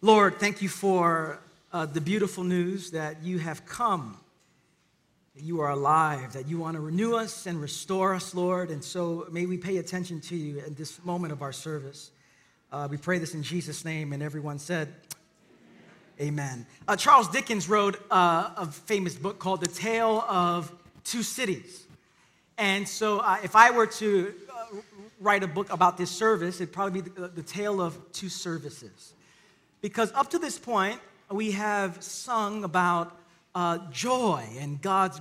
Lord, thank you for the beautiful news that you have come, that you are alive, that you want to renew us and restore us, Lord. And so may we pay attention to you at this moment of our service. We pray this in Jesus' name, and everyone said, Amen. Charles Dickens wrote a famous book called The Tale of Two Cities. And so if I were to write a book about this service, it'd probably be the Tale of Two Services. Because up to this point, we have sung about joy and God's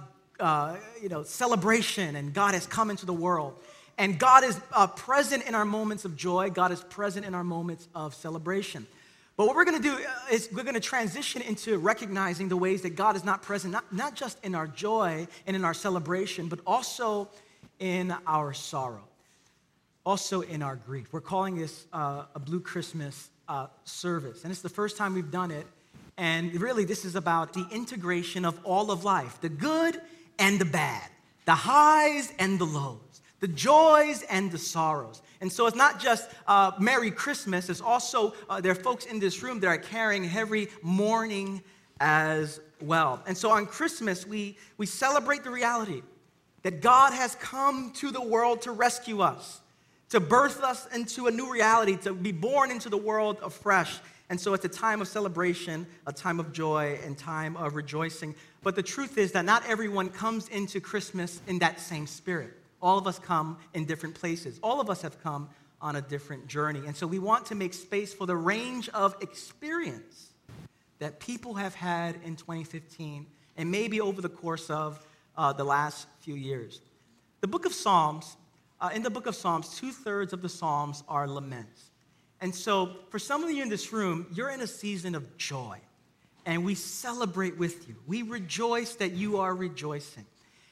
celebration, and God has come into the world. And God is present in our moments of joy. God is present in our moments of celebration. But what we're going to do is we're going to transition into recognizing the ways that God is not present, not just in our joy and in our celebration, but also in our sorrow, also in our grief. We're calling this a Blue Christmas service, and it's the first time we've done it. And really, this is about the integration of all of life, the good and the bad, the highs and the lows, the joys and the sorrows. And so it's not just Merry Christmas, it's also there are folks in this room that are carrying heavy mourning as well. And so on Christmas, we celebrate the reality that God has come to the world to rescue us, to birth us into a new reality, to be born into the world afresh. And so it's a time of celebration, a time of joy, and time of rejoicing. But the truth is that not everyone comes into Christmas in that same spirit. All of us come in different places. All of us have come on a different journey. And so we want to make space for the range of experience that people have had in 2015 and maybe over the course of the last few years. The book of Psalms, in the book of Psalms, 2/3 of the Psalms are laments. And so for some of you in this room, you're in a season of joy, and we celebrate with you. We rejoice that you are rejoicing.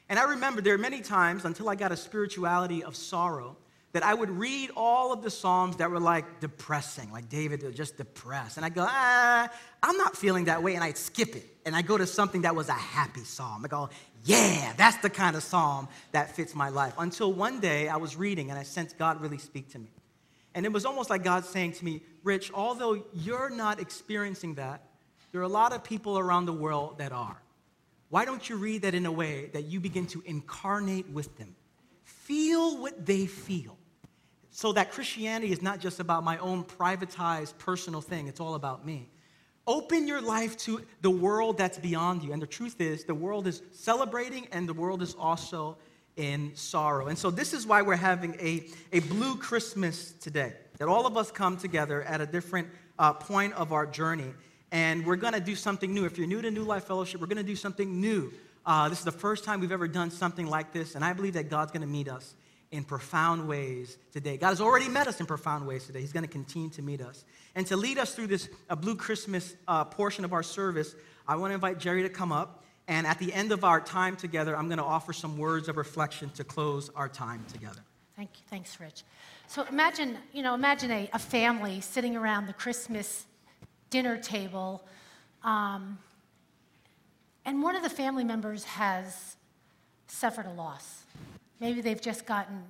And I remember there are many times until I got a spirituality of sorrow that I would read all of the Psalms that were like depressing, like David, they're just depressed. And I go, I'm not feeling that way. And I'd skip it. And I go to something that was a happy Psalm. I go, yeah, that's the kind of Psalm that fits my life. Until one day I was reading and I sensed God really speak to me. And it was almost like God saying to me, Rich, although you're not experiencing that, there are a lot of people around the world that are. Why don't you read that in a way that you begin to incarnate with them? Feel what they feel. So that Christianity is not just about my own privatized personal thing. It's all about me. Open your life to the world that's beyond you. And the truth is, the world is celebrating and the world is also in sorrow. And so this is why we're having a Blue Christmas today, that all of us come together at a different point of our journey. And we're going to do something new. If you're new to New Life Fellowship, we're going to do something new. This is the first time we've ever done something like this, and I believe that God's going to meet us in profound ways today. God has already met us in profound ways today. He's going to continue to meet us. And to lead us through this Blue Christmas portion of our service, I want to invite Jerry to come up. And at the end of our time together, I'm going to offer some words of reflection to close our time together. Thank you. Thanks, Rich. So imagine, a family sitting around the Christmas dinner table, and one of the family members has suffered a loss. Maybe they've just gotten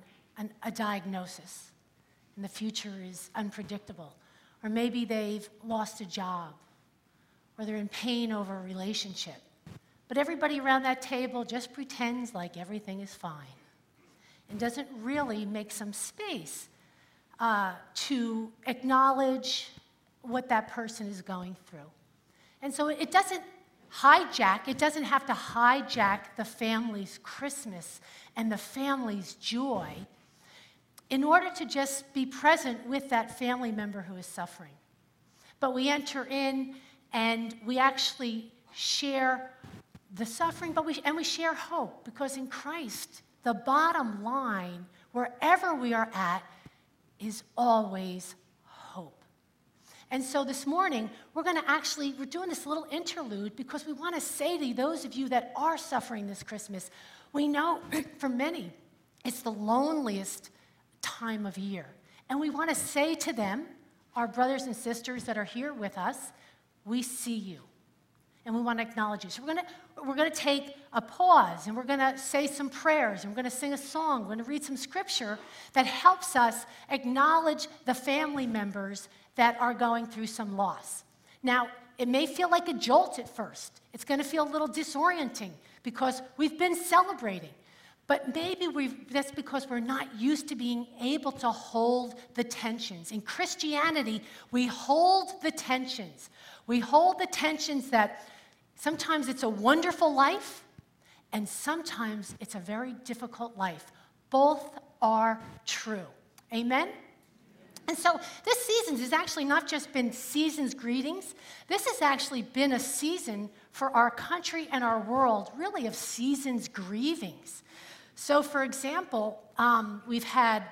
a diagnosis, and the future is unpredictable. Or maybe they've lost a job, or they're in pain over a relationship. But everybody around that table just pretends like everything is fine and doesn't really make some space to acknowledge what that person is going through. And so it doesn't have to hijack the family's Christmas and the family's joy in order to just be present with that family member who is suffering. But we enter in and we actually share the suffering, and we share hope, because in Christ, the bottom line, wherever we are at, is always and so this morning, we're doing this little interlude because we want to say to those of you that are suffering this Christmas, we know for many, it's the loneliest time of year. And we want to say to them, our brothers and sisters that are here with us, we see you. And we want to acknowledge you. So we're going to take a pause, and we're going to say some prayers, and we're going to sing a song. We're going to read some scripture that helps us acknowledge the family members that are going through some loss. Now, it may feel like a jolt at first. It's going to feel a little disorienting because we've been celebrating. But maybe that's because we're not used to being able to hold the tensions. In Christianity, we hold the tensions. We hold the tensions that sometimes it's a wonderful life and sometimes it's a very difficult life. Both are true. Amen? And so this season has actually not just been season's greetings. This has actually been a season for our country and our world, really, of season's grievings. So, for example, we've had,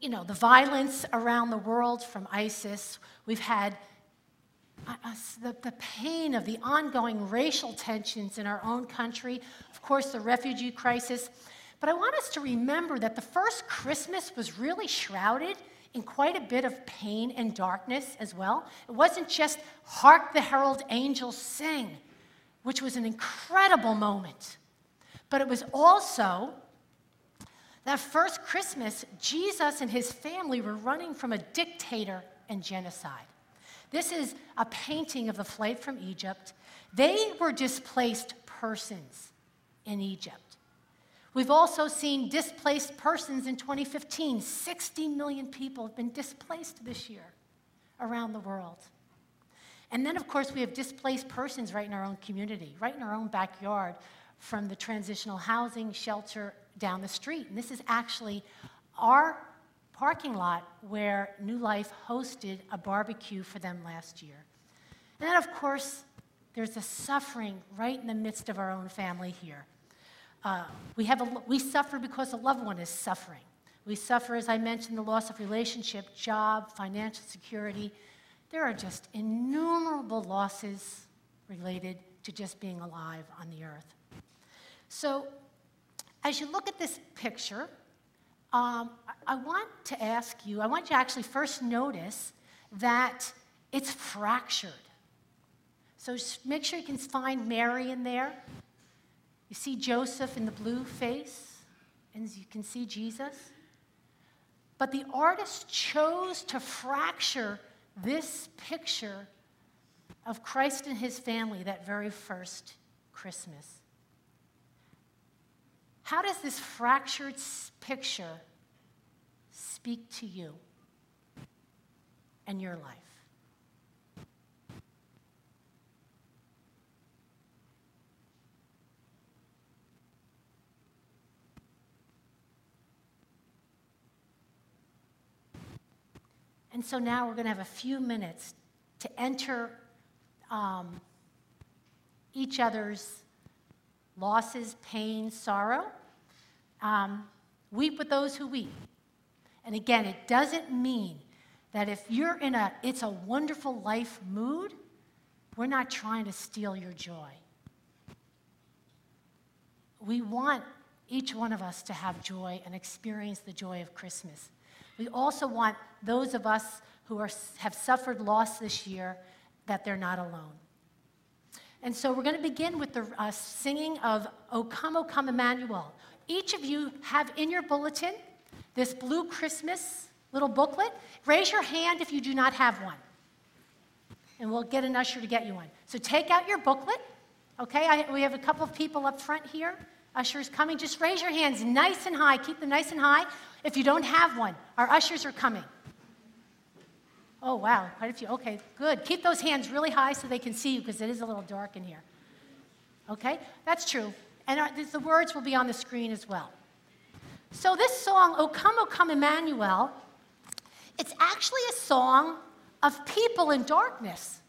the violence around the world from ISIS. We've had the pain of the ongoing racial tensions in our own country. Of course, the refugee crisis. But I want us to remember that the first Christmas was really shrouded in quite a bit of pain and darkness as well. It wasn't just, "Hark the Herald Angels Sing," which was an incredible moment. But it was also that first Christmas, Jesus and his family were running from a dictator and genocide. This is a painting of the flight from Egypt. They were displaced persons in Egypt. We've also seen displaced persons in 2015. 60 million people have been displaced this year around the world. And then, of course, we have displaced persons right in our own community, right in our own backyard, from the transitional housing shelter down the street. And this is actually our parking lot where New Life hosted a barbecue for them last year. And then, of course, there's the suffering right in the midst of our own family here. We suffer because a loved one is suffering. We suffer, as I mentioned, the loss of relationship, job, financial security. There are just innumerable losses related to just being alive on the earth. So as you look at this picture, I want you to actually first notice that it's fractured. So just make sure you can find Mary in there. You see Joseph in the blue face, and you can see Jesus. But the artist chose to fracture this picture of Christ and his family that very first Christmas. How does this fractured picture speak to you and your life? And so now we're going to have a few minutes to enter each other's losses, pain, sorrow. Weep with those who weep. And again, it doesn't mean that if you're in a "it's a wonderful life" mood, we're not trying to steal your joy. We want each one of us to have joy and experience the joy of Christmas. We also want those of us who have suffered loss this year that they're not alone. And so we're going to begin with the singing of "O Come, Emmanuel." Each of you have in your bulletin this blue Christmas little booklet. Raise your hand if you do not have one, and we'll get an usher to get you one. So take out your booklet, okay? We have a couple of people up front here. Ushers coming. Just raise your hands nice and high. Keep them nice and high. If you don't have one, our ushers are coming. Oh, wow, quite a few. Okay, good. Keep those hands really high so they can see you, because it is a little dark in here. Okay, that's true. And the words will be on the screen as well. So this song, O Come, Emmanuel, it's actually a song of people in darkness,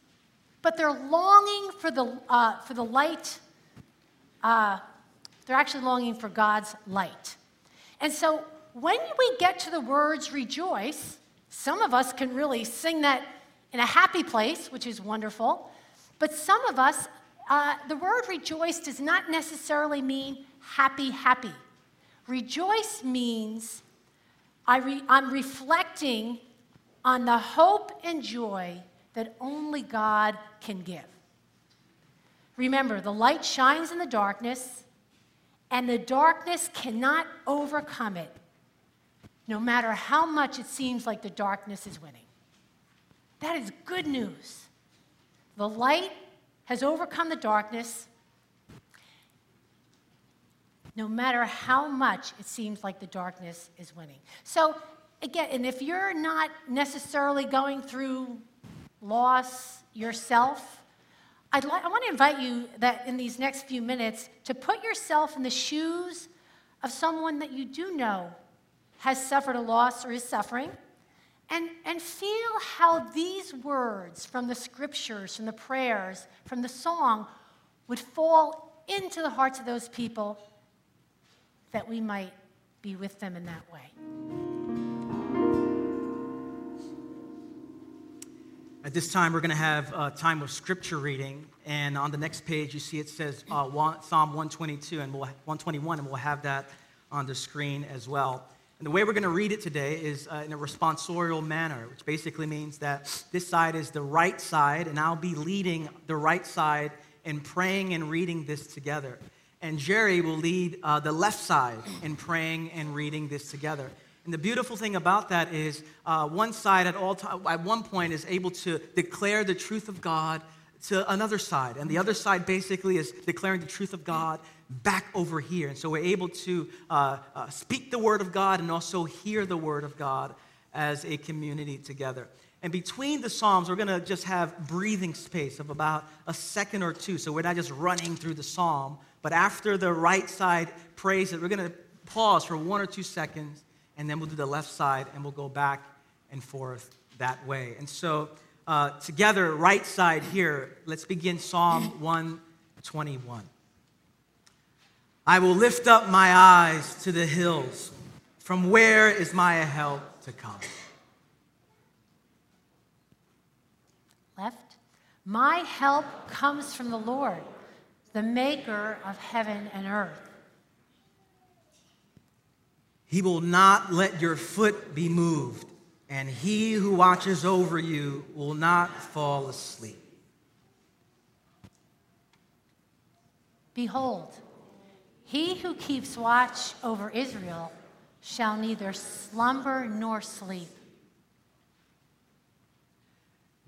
but they're longing for the light. They're actually longing for God's light. And so when we get to the words "rejoice," some of us can really sing that in a happy place, which is wonderful. But some of us, the word "rejoice" does not necessarily mean happy, happy. Rejoice means I'm reflecting on the hope and joy that only God can give. Remember, the light shines in the darkness, and the darkness cannot overcome it, no matter how much it seems like the darkness is winning. That is good news. The light has overcome the darkness, no matter how much it seems like the darkness is winning. So again, and if you're not necessarily going through loss yourself, I want to invite you that in these next few minutes to put yourself in the shoes of someone that you do know has suffered a loss or is suffering, and feel how these words from the scriptures, from the prayers, from the song would fall into the hearts of those people, that we might be with them in that way. At this time, we're going to have a time of scripture reading, and on the next page, you see it says Psalm 122 and 121, and we'll have that on the screen as well. And the way we're going to read it today is in a responsorial manner, which basically means that this side is the right side, and I'll be leading the right side in praying and reading this together. And Jerry will lead the left side in praying and reading this together. And the beautiful thing about that is one side at one point is able to declare the truth of God to another side. And the other side basically is declaring the truth of God back over here. And so we're able to speak the word of God and also hear the word of God as a community together. And between the Psalms, we're going to just have breathing space of about a second or two. So we're not just running through the Psalm. But after the right side prays it, we're going to pause for 1 or 2 seconds. And then we'll do the left side, and we'll go back and forth that way. And so together, right side here, let's begin Psalm 121. I will lift up my eyes to the hills. From where is my help to come? Left. My help comes from the Lord, the maker of heaven and earth. He will not let your foot be moved, and he who watches over you will not fall asleep. Behold, he who keeps watch over Israel shall neither slumber nor sleep.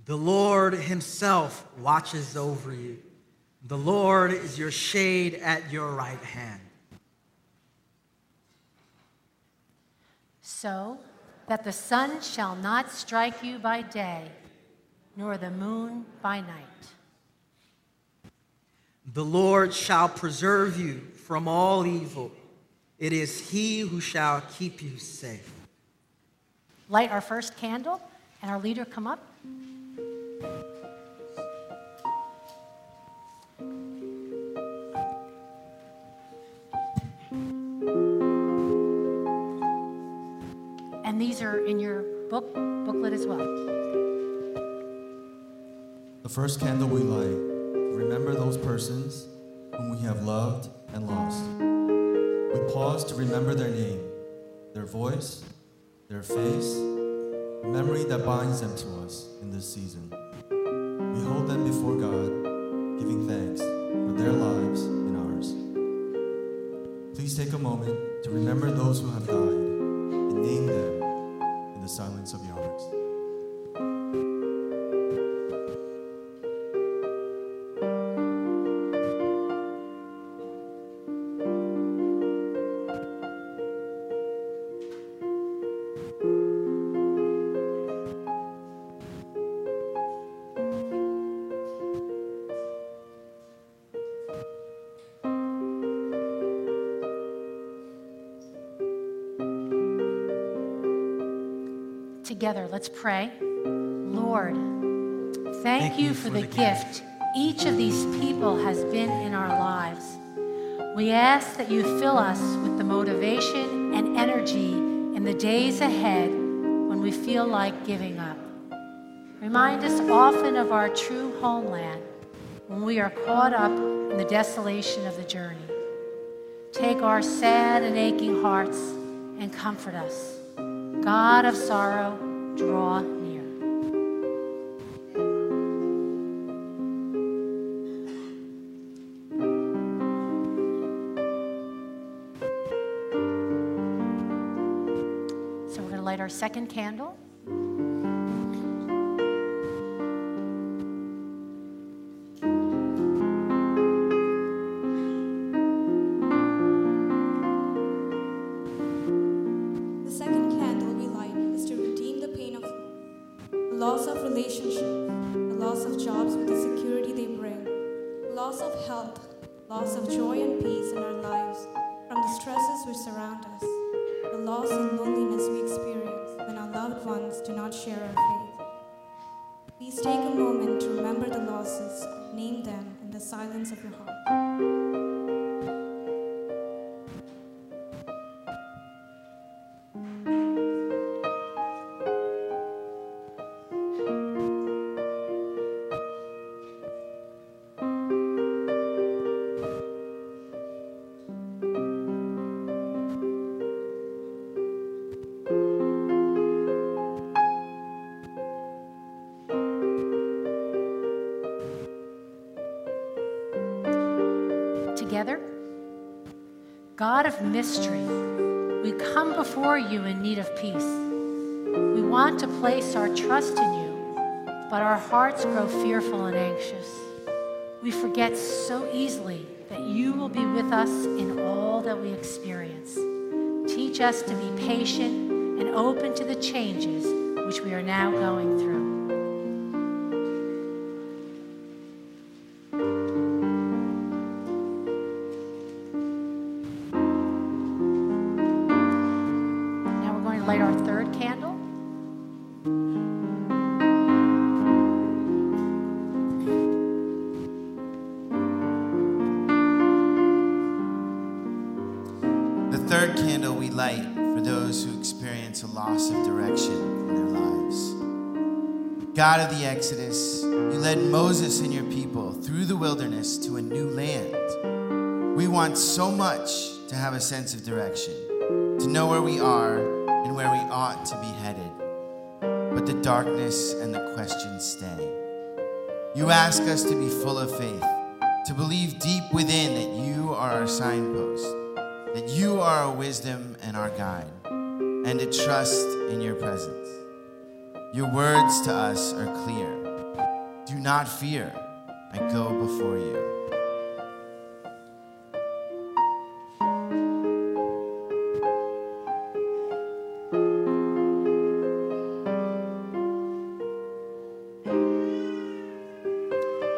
The Lord himself watches over you. The Lord is your shade at your right hand. So that the sun shall not strike you by day, nor the moon by night. The Lord shall preserve you from all evil. It is he who shall keep you safe. Light our first candle, and our leader come up. And these are in your booklet as well. The first candle we light, remember those persons whom we have loved and lost. We pause to remember their name, their voice, their face, the memory that binds them to us in this season. We hold them before God, giving thanks for their lives and ours. Please take a moment to remember those who have died and name them in the silence of your hearts. Together, let's pray. Lord, thank you for the gift each of these people has been in our lives. We ask that you fill us with the motivation and energy in the days ahead when we feel like giving up. Remind us often of our true homeland when we are caught up in the desolation of the journey. Take our sad and aching hearts and comfort us. God of sorrow, draw near. So we're going to light our second candle. relationships, the loss of jobs with the security they bring, loss of health, loss of joy and peace in our lives from the stresses which surround us, the loss and loneliness we experience when our loved ones do not share our faith. Please take a moment to remember the losses, name them in the silence of your heart. Together, God of mystery, we come before you in need of peace. We want to place our trust in you, but our hearts grow fearful and anxious. We forget so easily that you will be with us in all that we experience. Teach us to be patient and open to the changes which we are now going through. Light our third candle. The third candle we light for those who experience a loss of direction in their lives. God of the Exodus, you led Moses and your people through the wilderness to a new land. We want so much to have a sense of direction, to know where we are and where we ought to be headed. But the darkness and the questions stay. You ask us to be full of faith, to believe deep within that you are our signpost, that you are our wisdom and our guide, and to trust in your presence. Your words to us are clear. Do not fear, I go before you.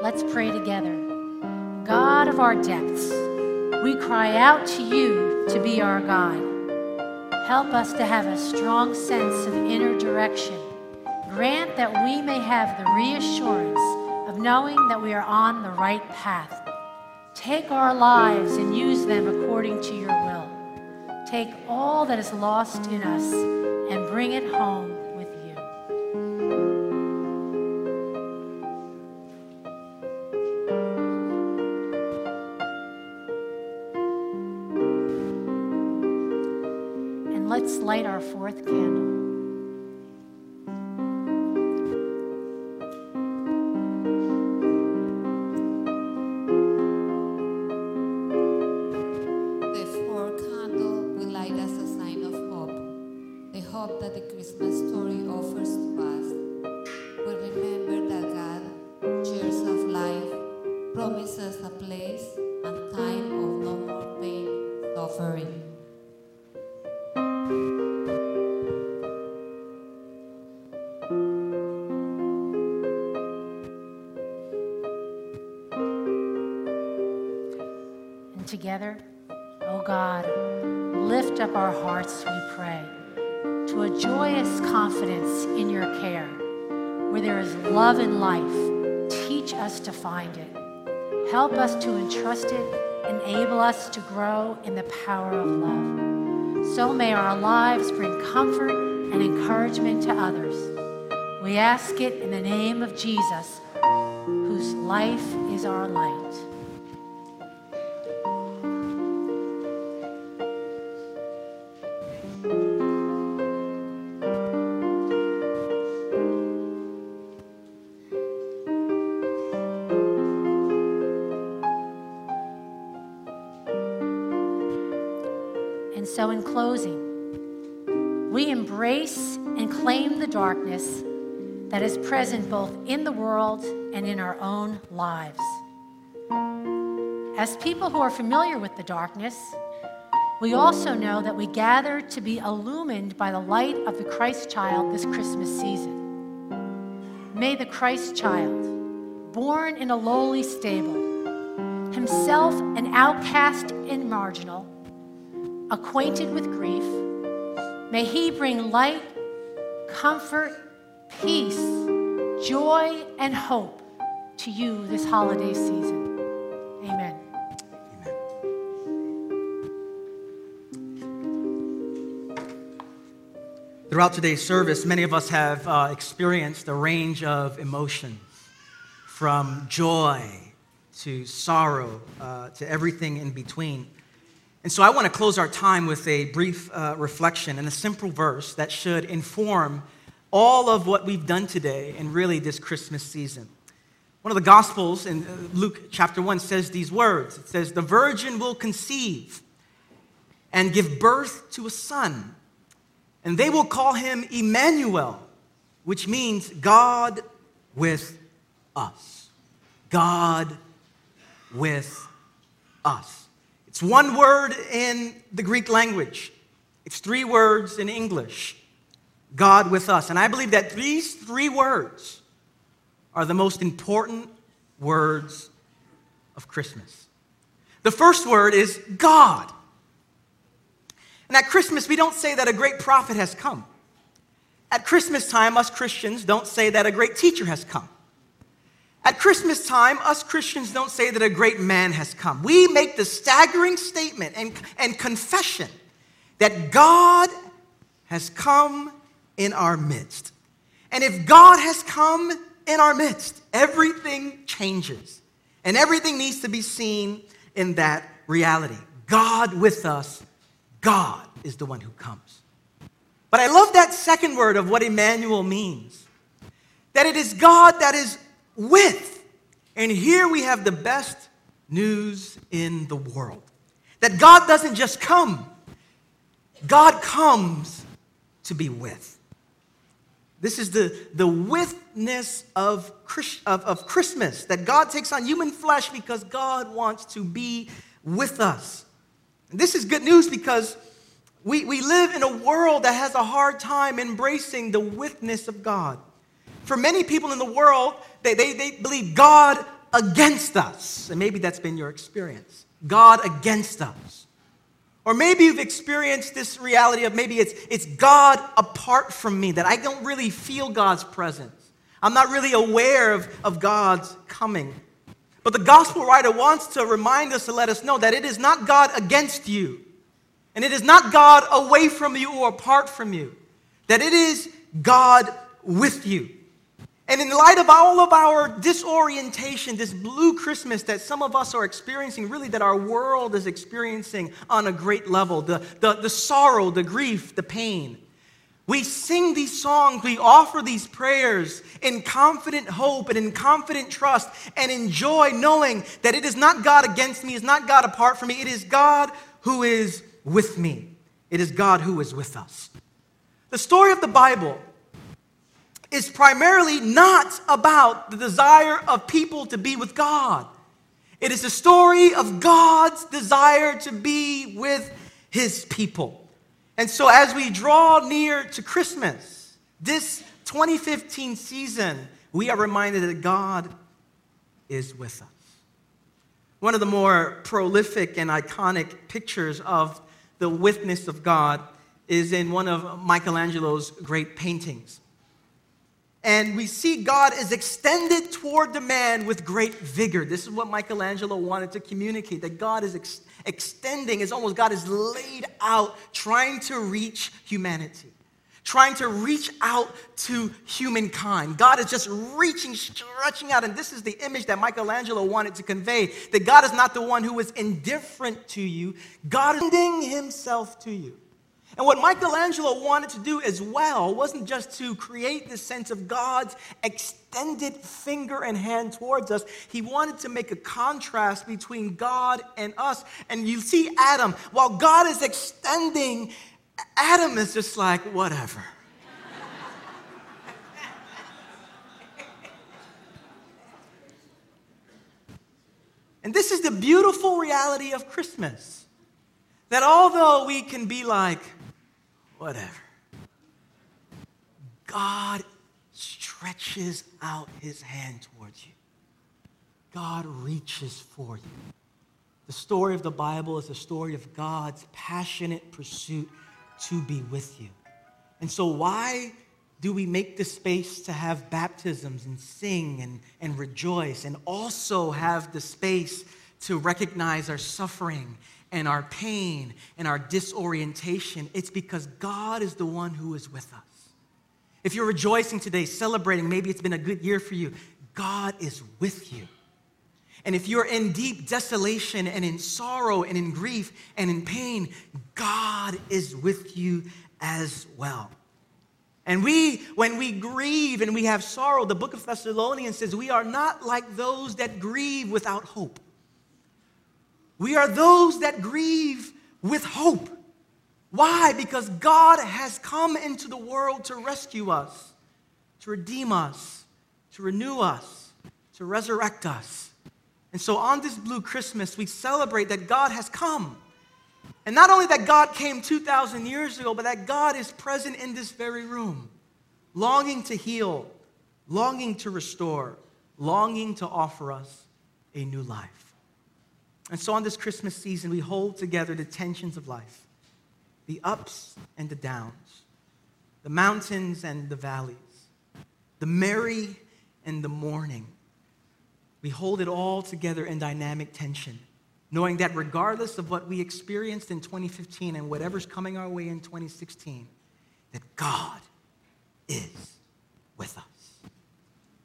Let's pray together. God of our depths, we cry out to you to be our God. Help us to have a strong sense of inner direction. Grant that we may have the reassurance of knowing that we are on the right path. Take our lives and use them according to your will. Take all that is lost in us and bring it home. Let's light our fourth candle. The fourth candle we light as a sign of hope, the hope that the Christmas story offers to us. We remember that God, cheers of life, promises a place and time of no more pain, suffering. Together, O God, lift up our hearts, we pray, to a joyous confidence in your care. Where there is love and life, teach us to find it. Help us to entrust it, enable us to grow in the power of love. So may our lives bring comfort and encouragement to others. We ask it in the name of Jesus, whose life is our light. And so in closing, we embrace and claim the darkness that is present both in the world and in our own lives. As people who are familiar with the darkness, we also know that we gather to be illumined by the light of the Christ child this Christmas season. may the Christ child, born in a lowly stable, himself an outcast and marginal, acquainted with grief, may he bring light, comfort, peace, joy, and hope to you this holiday season. Amen. Throughout today's service, many of us have experienced a range of emotions, from joy to sorrow to everything in between. And so I want to close our time with a brief reflection and a simple verse that should inform all of what we've done today and really this Christmas season. One of the Gospels in Luke chapter 1 says these words. It says, "The virgin will conceive and give birth to a son, and they will call him Emmanuel," which means God with us. God with us. It's one word in the Greek language. It's three words in English. God with us. And I believe that these three words are the most important words of Christmas. The first word is God. And at Christmas, we don't say that a great prophet has come. At Christmas time, us Christians don't say that a great teacher has come. At Christmas time, us Christians don't say that a great man has come. We make the staggering statement and confession that God has come in our midst. And if God has come in our midst, everything changes. And everything needs to be seen in that reality. God with us. God is the one who comes. But I love that second word of what Emmanuel means, that it is God that is with. And here we have the best news in the world, that God doesn't just come. God comes to be with. This is the withness of Christmas, that God takes on human flesh because God wants to be with us. This is good news because we live in a world that has a hard time embracing the witness of God. For many people in the world, they believe God against us. And maybe that's been your experience. God against us. Or maybe you've experienced this reality of maybe it's God apart from me, that I don't really feel God's presence. I'm not really aware of God's coming. But the gospel writer wants to remind us, to let us know that it is not God against you. And it is not God away from you or apart from you. That it is God with you. And in light of all of our disorientation, this blue Christmas that some of us are experiencing, really that our world is experiencing on a great level, the sorrow, the grief, the pain. We sing these songs, we offer these prayers in confident hope and in confident trust and in joy, knowing that it is not God against me, it's not God apart from me, it is God who is with me. It is God who is with us. The story of the Bible is primarily not about the desire of people to be with God. It is the story of God's desire to be with his people. And so as we draw near to Christmas, this 2015 season, we are reminded that God is with us. One of the more prolific and iconic pictures of the witness of God is in one of Michelangelo's great paintings. And we see God is extended toward the man with great vigor. This is what Michelangelo wanted to communicate, that God is extending. It's almost God is laid out trying to reach humanity, trying to reach out to humankind. God is just reaching, stretching out. And this is the image that Michelangelo wanted to convey, that God is not the one who is indifferent to you. God is extending himself to you. And what Michelangelo wanted to do as well wasn't just to create this sense of God's extended finger and hand towards us. He wanted to make a contrast between God and us. And you see Adam, while God is extending, Adam is just like, whatever. And this is the beautiful reality of Christmas, that although we can be like, whatever, God stretches out his hand towards you. God reaches for you. The story of the Bible is the story of God's passionate pursuit to be with you. And so why do we make the space to have baptisms and sing and rejoice, and also have the space to recognize our suffering and our pain and our disorientation? It's because God is the one who is with us. If you're rejoicing today, celebrating, maybe it's been a good year for you, God is with you. And if you're in deep desolation and in sorrow and in grief and in pain, God is with you as well. And when we grieve and we have sorrow, the book of Thessalonians says we are not like those that grieve without hope. We are those that grieve with hope. Why? Because God has come into the world to rescue us, to redeem us, to renew us, to resurrect us. And so on this Blue Christmas, we celebrate that God has come. And not only that God came 2,000 years ago, but that God is present in this very room, longing to heal, longing to restore, longing to offer us a new life. And so on this Christmas season, we hold together the tensions of life, the ups and the downs, the mountains and the valleys, the merry and the mourning. We hold it all together in dynamic tension, knowing that regardless of what we experienced in 2015 and whatever's coming our way in 2016, that God is with us.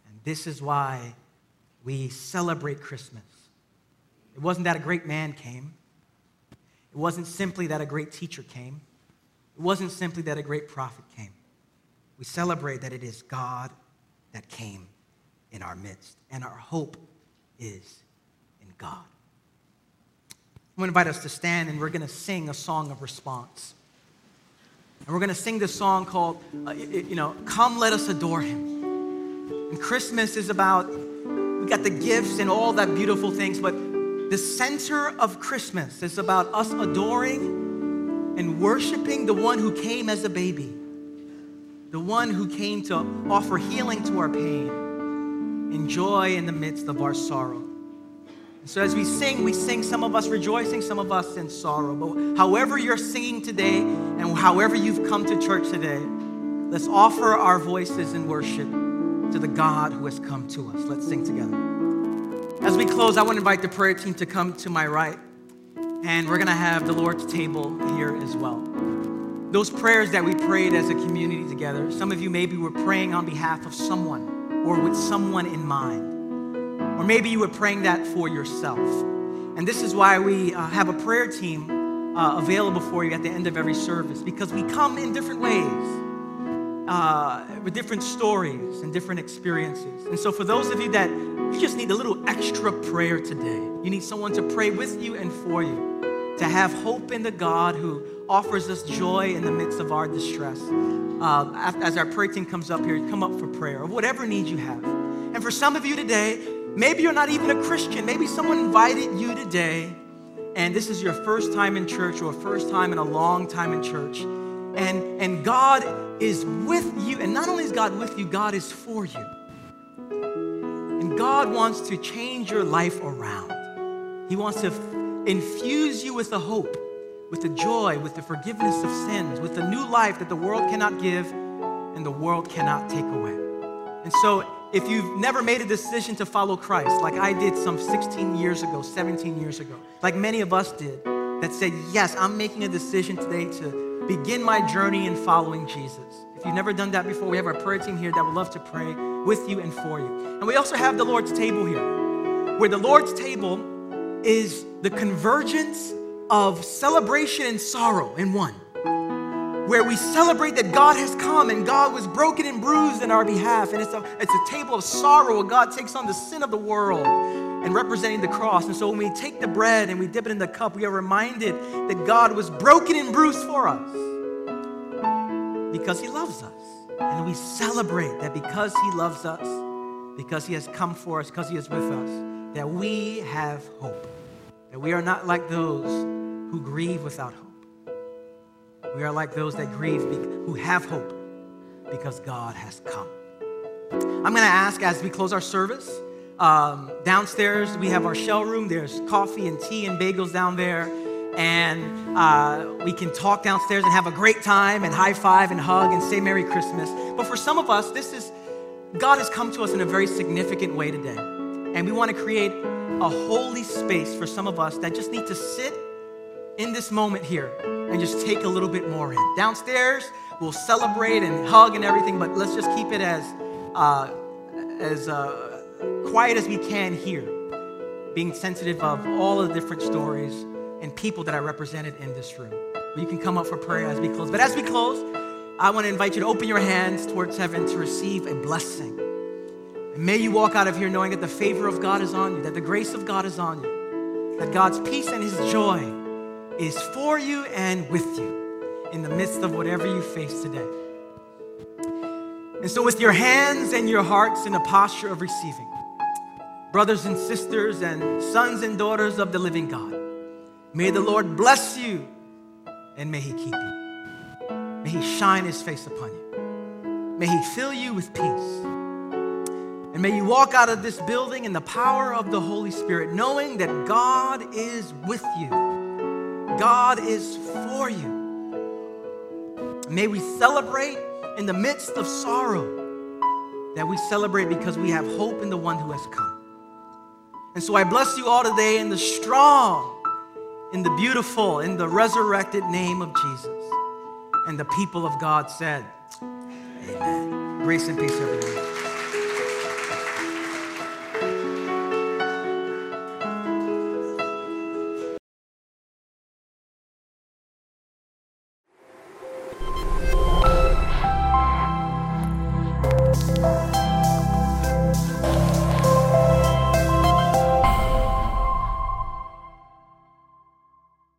And this is why we celebrate Christmas. It wasn't that a great man came. It wasn't simply that a great teacher came. It wasn't simply that a great prophet came. We celebrate that it is God that came in our midst, and our hope is in God. I'm going to invite us to stand, and we're going to sing a song of response. And we're going to sing this song called, Come Let Us Adore Him. And Christmas is about, we got the gifts and all that beautiful things, but the center of Christmas is about us adoring and worshiping the one who came as a baby, the one who came to offer healing to our pain and joy in the midst of our sorrow. So as we sing some of us rejoicing, some of us in sorrow. But however you're singing today and however you've come to church today, let's offer our voices in worship to the God who has come to us. Let's sing together. As we close, I want to invite the prayer team to come to my right. And we're going to have the Lord's table here as well. Those prayers that we prayed as a community together, some of you maybe were praying on behalf of someone or with someone in mind. Or maybe you were praying that for yourself. And this is why we have a prayer team available for you at the end of every service, because we come in different ways, with different stories and different experiences. And so for those of you that you just need a little extra prayer today, you need someone to pray with you and for you, to have hope in the God who offers us joy in the midst of our distress. As our prayer team comes up here, come up for prayer, or whatever need you have. And for some of you today, maybe you're not even a Christian. Maybe someone invited you today, and this is your first time in church or first time in a long time in church. And God is with you. And not only is God with you, God is for you. And God wants to change your life around. He wants to infuse you with the hope, with the joy, with the forgiveness of sins, with the new life that the world cannot give and the world cannot take away. And so, if you've never made a decision to follow Christ, like I did some 16 years ago, 17 years ago, like many of us did, that said, yes, I'm making a decision today to begin my journey in following Jesus. If you've never done that before, we have our prayer team here that would love to pray with you and for you. And we also have the Lord's table here, where the Lord's table is the convergence of celebration and sorrow in one, where we celebrate that God has come and God was broken and bruised in our behalf. And it's a table of sorrow where God takes on the sin of the world and representing the cross. And so when we take the bread and we dip it in the cup, we are reminded that God was broken and bruised for us because he loves us. And we celebrate that because he loves us, because he has come for us, because he is with us, that we have hope, that we are not like those who grieve without hope. We are like those that grieve who have hope because God has come. I'm going to ask as we close our service, downstairs we have our shell room. There's coffee and tea and bagels down there. And we can talk downstairs and have a great time and high five and hug and say Merry Christmas. But for some of us, God has come to us in a very significant way today. And we want to create a holy space for some of us that just need to sit in this moment here and just take a little bit more in. Downstairs, we'll celebrate and hug and everything, but let's just keep it as quiet as we can here, being sensitive of all of the different stories and people that are represented in this room. You can come up for prayer as we close. But as we close, I want to invite you to open your hands towards heaven to receive a blessing. And may you walk out of here knowing that the favor of God is on you, that the grace of God is on you, that God's peace and his joy is for you and with you in the midst of whatever you face today. And so with your hands and your hearts in a posture of receiving, brothers and sisters and sons and daughters of the living God, may the Lord bless you and may he keep you. May he shine his face upon you. May he fill you with peace. And may you walk out of this building in the power of the Holy Spirit, knowing that God is with you. God is for you. May we celebrate in the midst of sorrow, that we celebrate because we have hope in the one who has come. And so I bless you all today in the strong, in the beautiful, in the resurrected name of Jesus. And the people of God said, amen. Grace and peace, everyone.